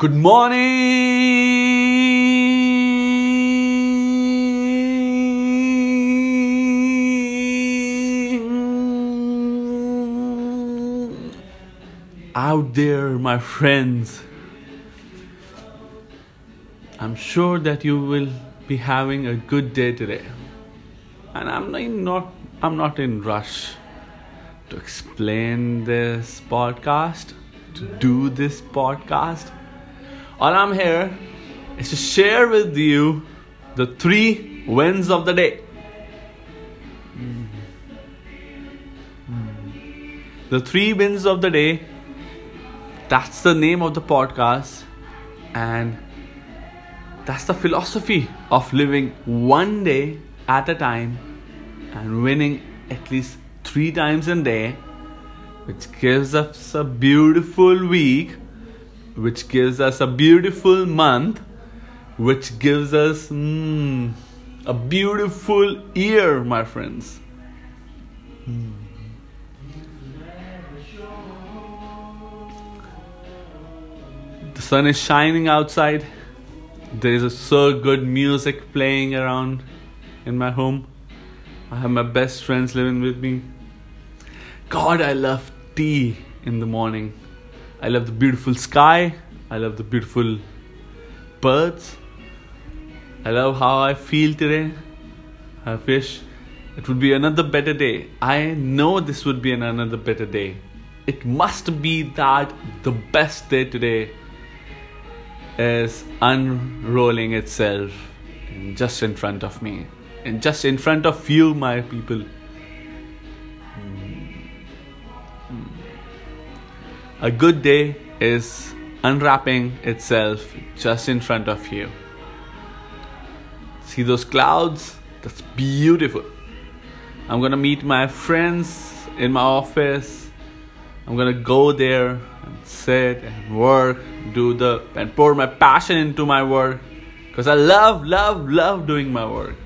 Good morning out there, my friends. I'm sure that you will be having a good day today. And I'm not in rush to explain this podcast, to do this podcast. All I'm here is to share with you the 3 wins of the day. The 3 wins of the day. That's the name of the podcast. And that's the philosophy of living one day at a time and winning at least 3 times a day, which gives us a beautiful week, which gives us a beautiful month, which gives us a beautiful year, my friends. The sun is shining outside. There is so good music playing around in my home. I have my best friends living with me. God, I love tea in the morning. I love the beautiful sky. I love the beautiful birds. I love how I feel today. I wish it would be another better day. I know this would be another better day. It must be that the best day today is unrolling itself and just in front of me. And just in front of you, my people. A good day is unwrapping itself just in front of you. See those clouds? That's beautiful. I'm gonna meet my friends in my office. I'm gonna go there and sit and work, and pour my passion into my work, because I love doing my work.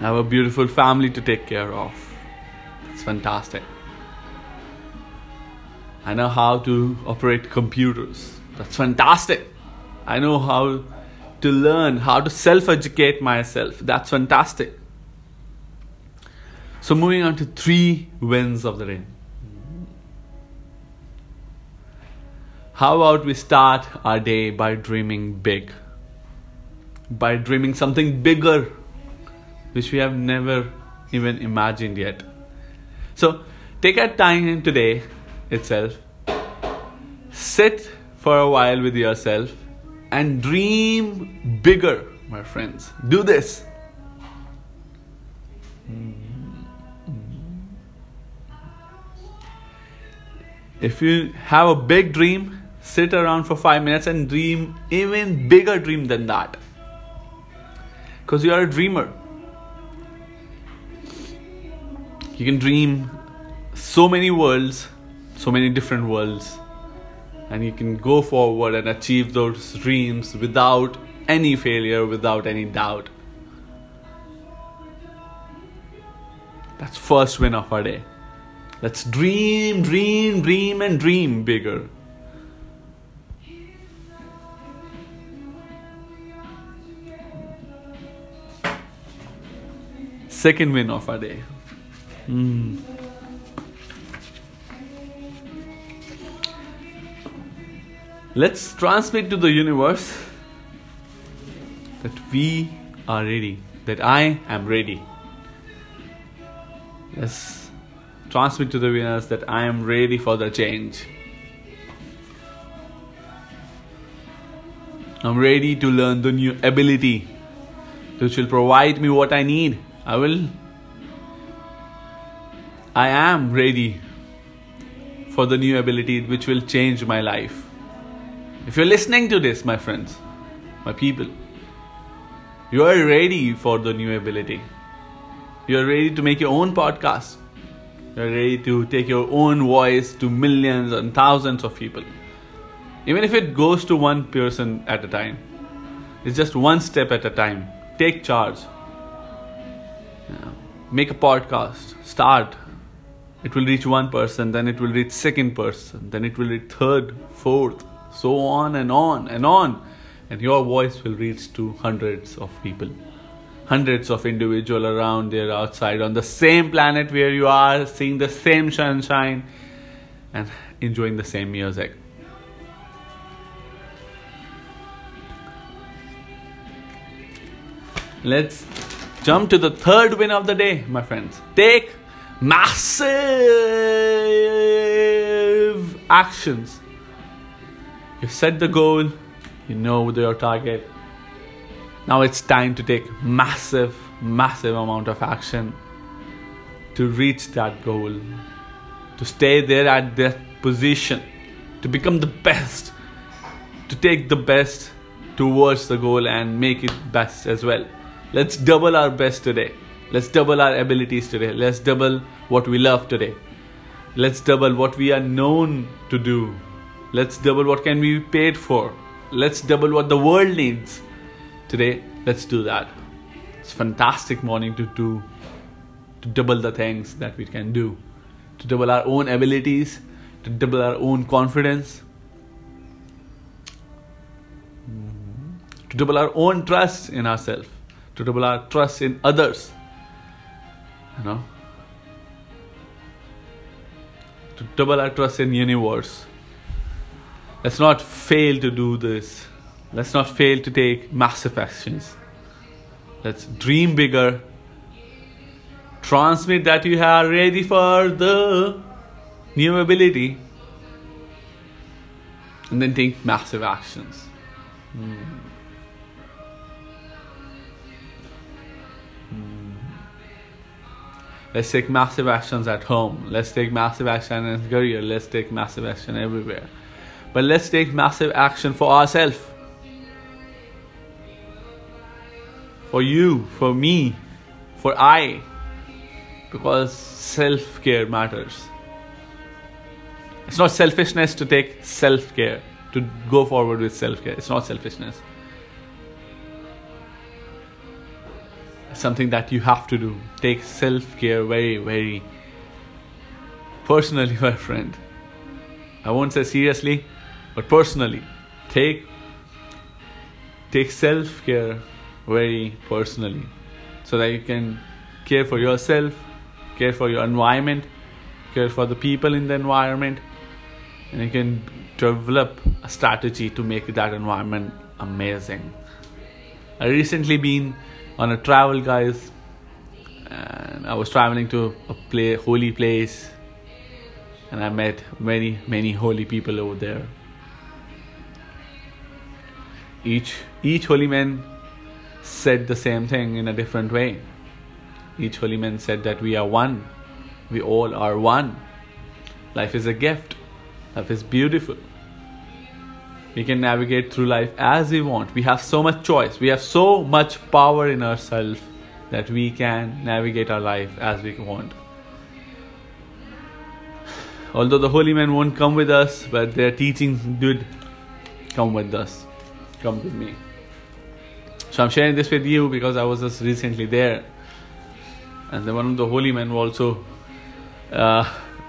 I have a beautiful family to take care of. It's fantastic. I know how to operate computers. That's fantastic. I know how to learn, how to self-educate myself. That's fantastic. So moving on to 3 wins of the day. How about we start our day by dreaming big? By dreaming something bigger, which we have never even imagined yet. So take our time today itself, sit for a while with yourself and dream bigger, my friends. Do this. If you have a big dream, sit around for 5 minutes and dream even bigger dream than that, because you are a dreamer. You can dream so many worlds, so many different worlds, and you can go forward and achieve those dreams without any failure, without any doubt. That's first win of our day. Let's dream and dream bigger. Second win of our day. Let's transmit to the universe that we are ready, that I am ready. Let's transmit to the universe that I am ready for the change. I'm ready to learn the new ability which will provide me what I need. I am ready for the new ability which will change my life. If you're listening to this, my friends, my people, you are ready for the new ability. You are ready to make your own podcast. You are ready to take your own voice to millions and thousands of people. Even if it goes to one person at a time, it's just one step at a time. Take charge. Make a podcast. Start. It will reach one person, then it will reach second person, then it will reach third, fourth, so on and on and on. And your voice will reach to hundreds of people. Hundreds of individuals around there outside on the same planet where you are, seeing the same sunshine and enjoying the same music. Let's jump to the third win of the day, my friends. Take massive actions. You set the goal, you know your target. Now it's time to take massive amount of action to reach that goal, to stay there at that position, to become the best, to take the best towards the goal and make it best as well. Let's double our best today. Let's double our abilities today. Let's double what we love today. Let's double what we are known to do. Let's double what can be paid for. Let's double what the world needs. Today, let's do that. It's a fantastic morning to do, to double the things that we can do, to double our own abilities, to double our own confidence, to double our own trust in ourselves, to double our trust in others, to double our trust in universe. Let's not fail to do this. Let's not fail to take massive actions. Let's dream bigger. Transmit that you are ready for the new ability. And then take massive actions. Let's take massive actions at home. Let's take massive action in career. Let's take massive action everywhere. But let's take massive action for ourselves. For you, for me, for I. Because self-care matters. It's not selfishness to take self-care, to go forward with self-care. It's not selfishness. Something that you have to do. Take self-care very, very personally, my friend. I won't say seriously, but personally. Take self-care very personally, so that you can care for yourself, care for your environment, care for the people in the environment, and you can develop a strategy to make that environment amazing. I recently been on a travel, guys, and I was traveling to holy place, and I met many holy people over there. Each holy man said the same thing in a different way. Each holy man said that we are one. We all are one. Life is a gift. Life is beautiful. We can navigate through life as we want. We have so much choice. We have so much power in ourselves that we can navigate our life as we want. Although the holy men won't come with us, but their teachings did come with us. Come with me. So I'm sharing this with you because I was just recently there. And then one of the holy men also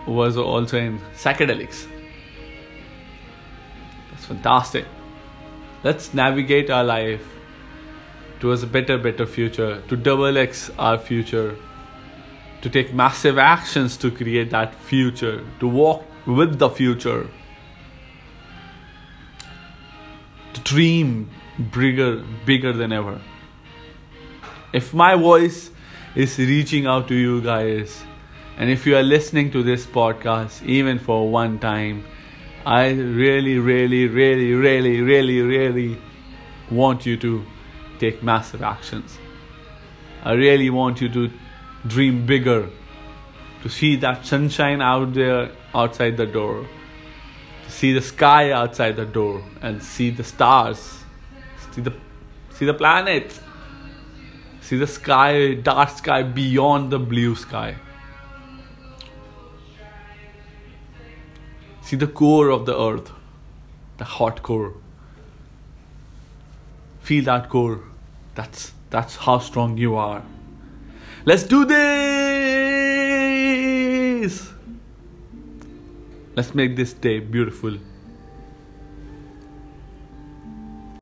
was also in psychedelics. Fantastic. Let's navigate our life towards a better future, to double X our future, to take massive actions to create that future, to walk with the future, to dream bigger than ever. If my voice is reaching out to you guys, and if you are listening to this podcast even for one time, I really want you to take massive actions. I really want you to dream bigger, to see that sunshine out there outside the door, to see the sky outside the door, and see the stars, see the planets, see the sky, dark sky beyond the blue sky. See the core of the earth, the hot core. Feel that core. That's how strong you are. Let's do this. Let's make this day beautiful.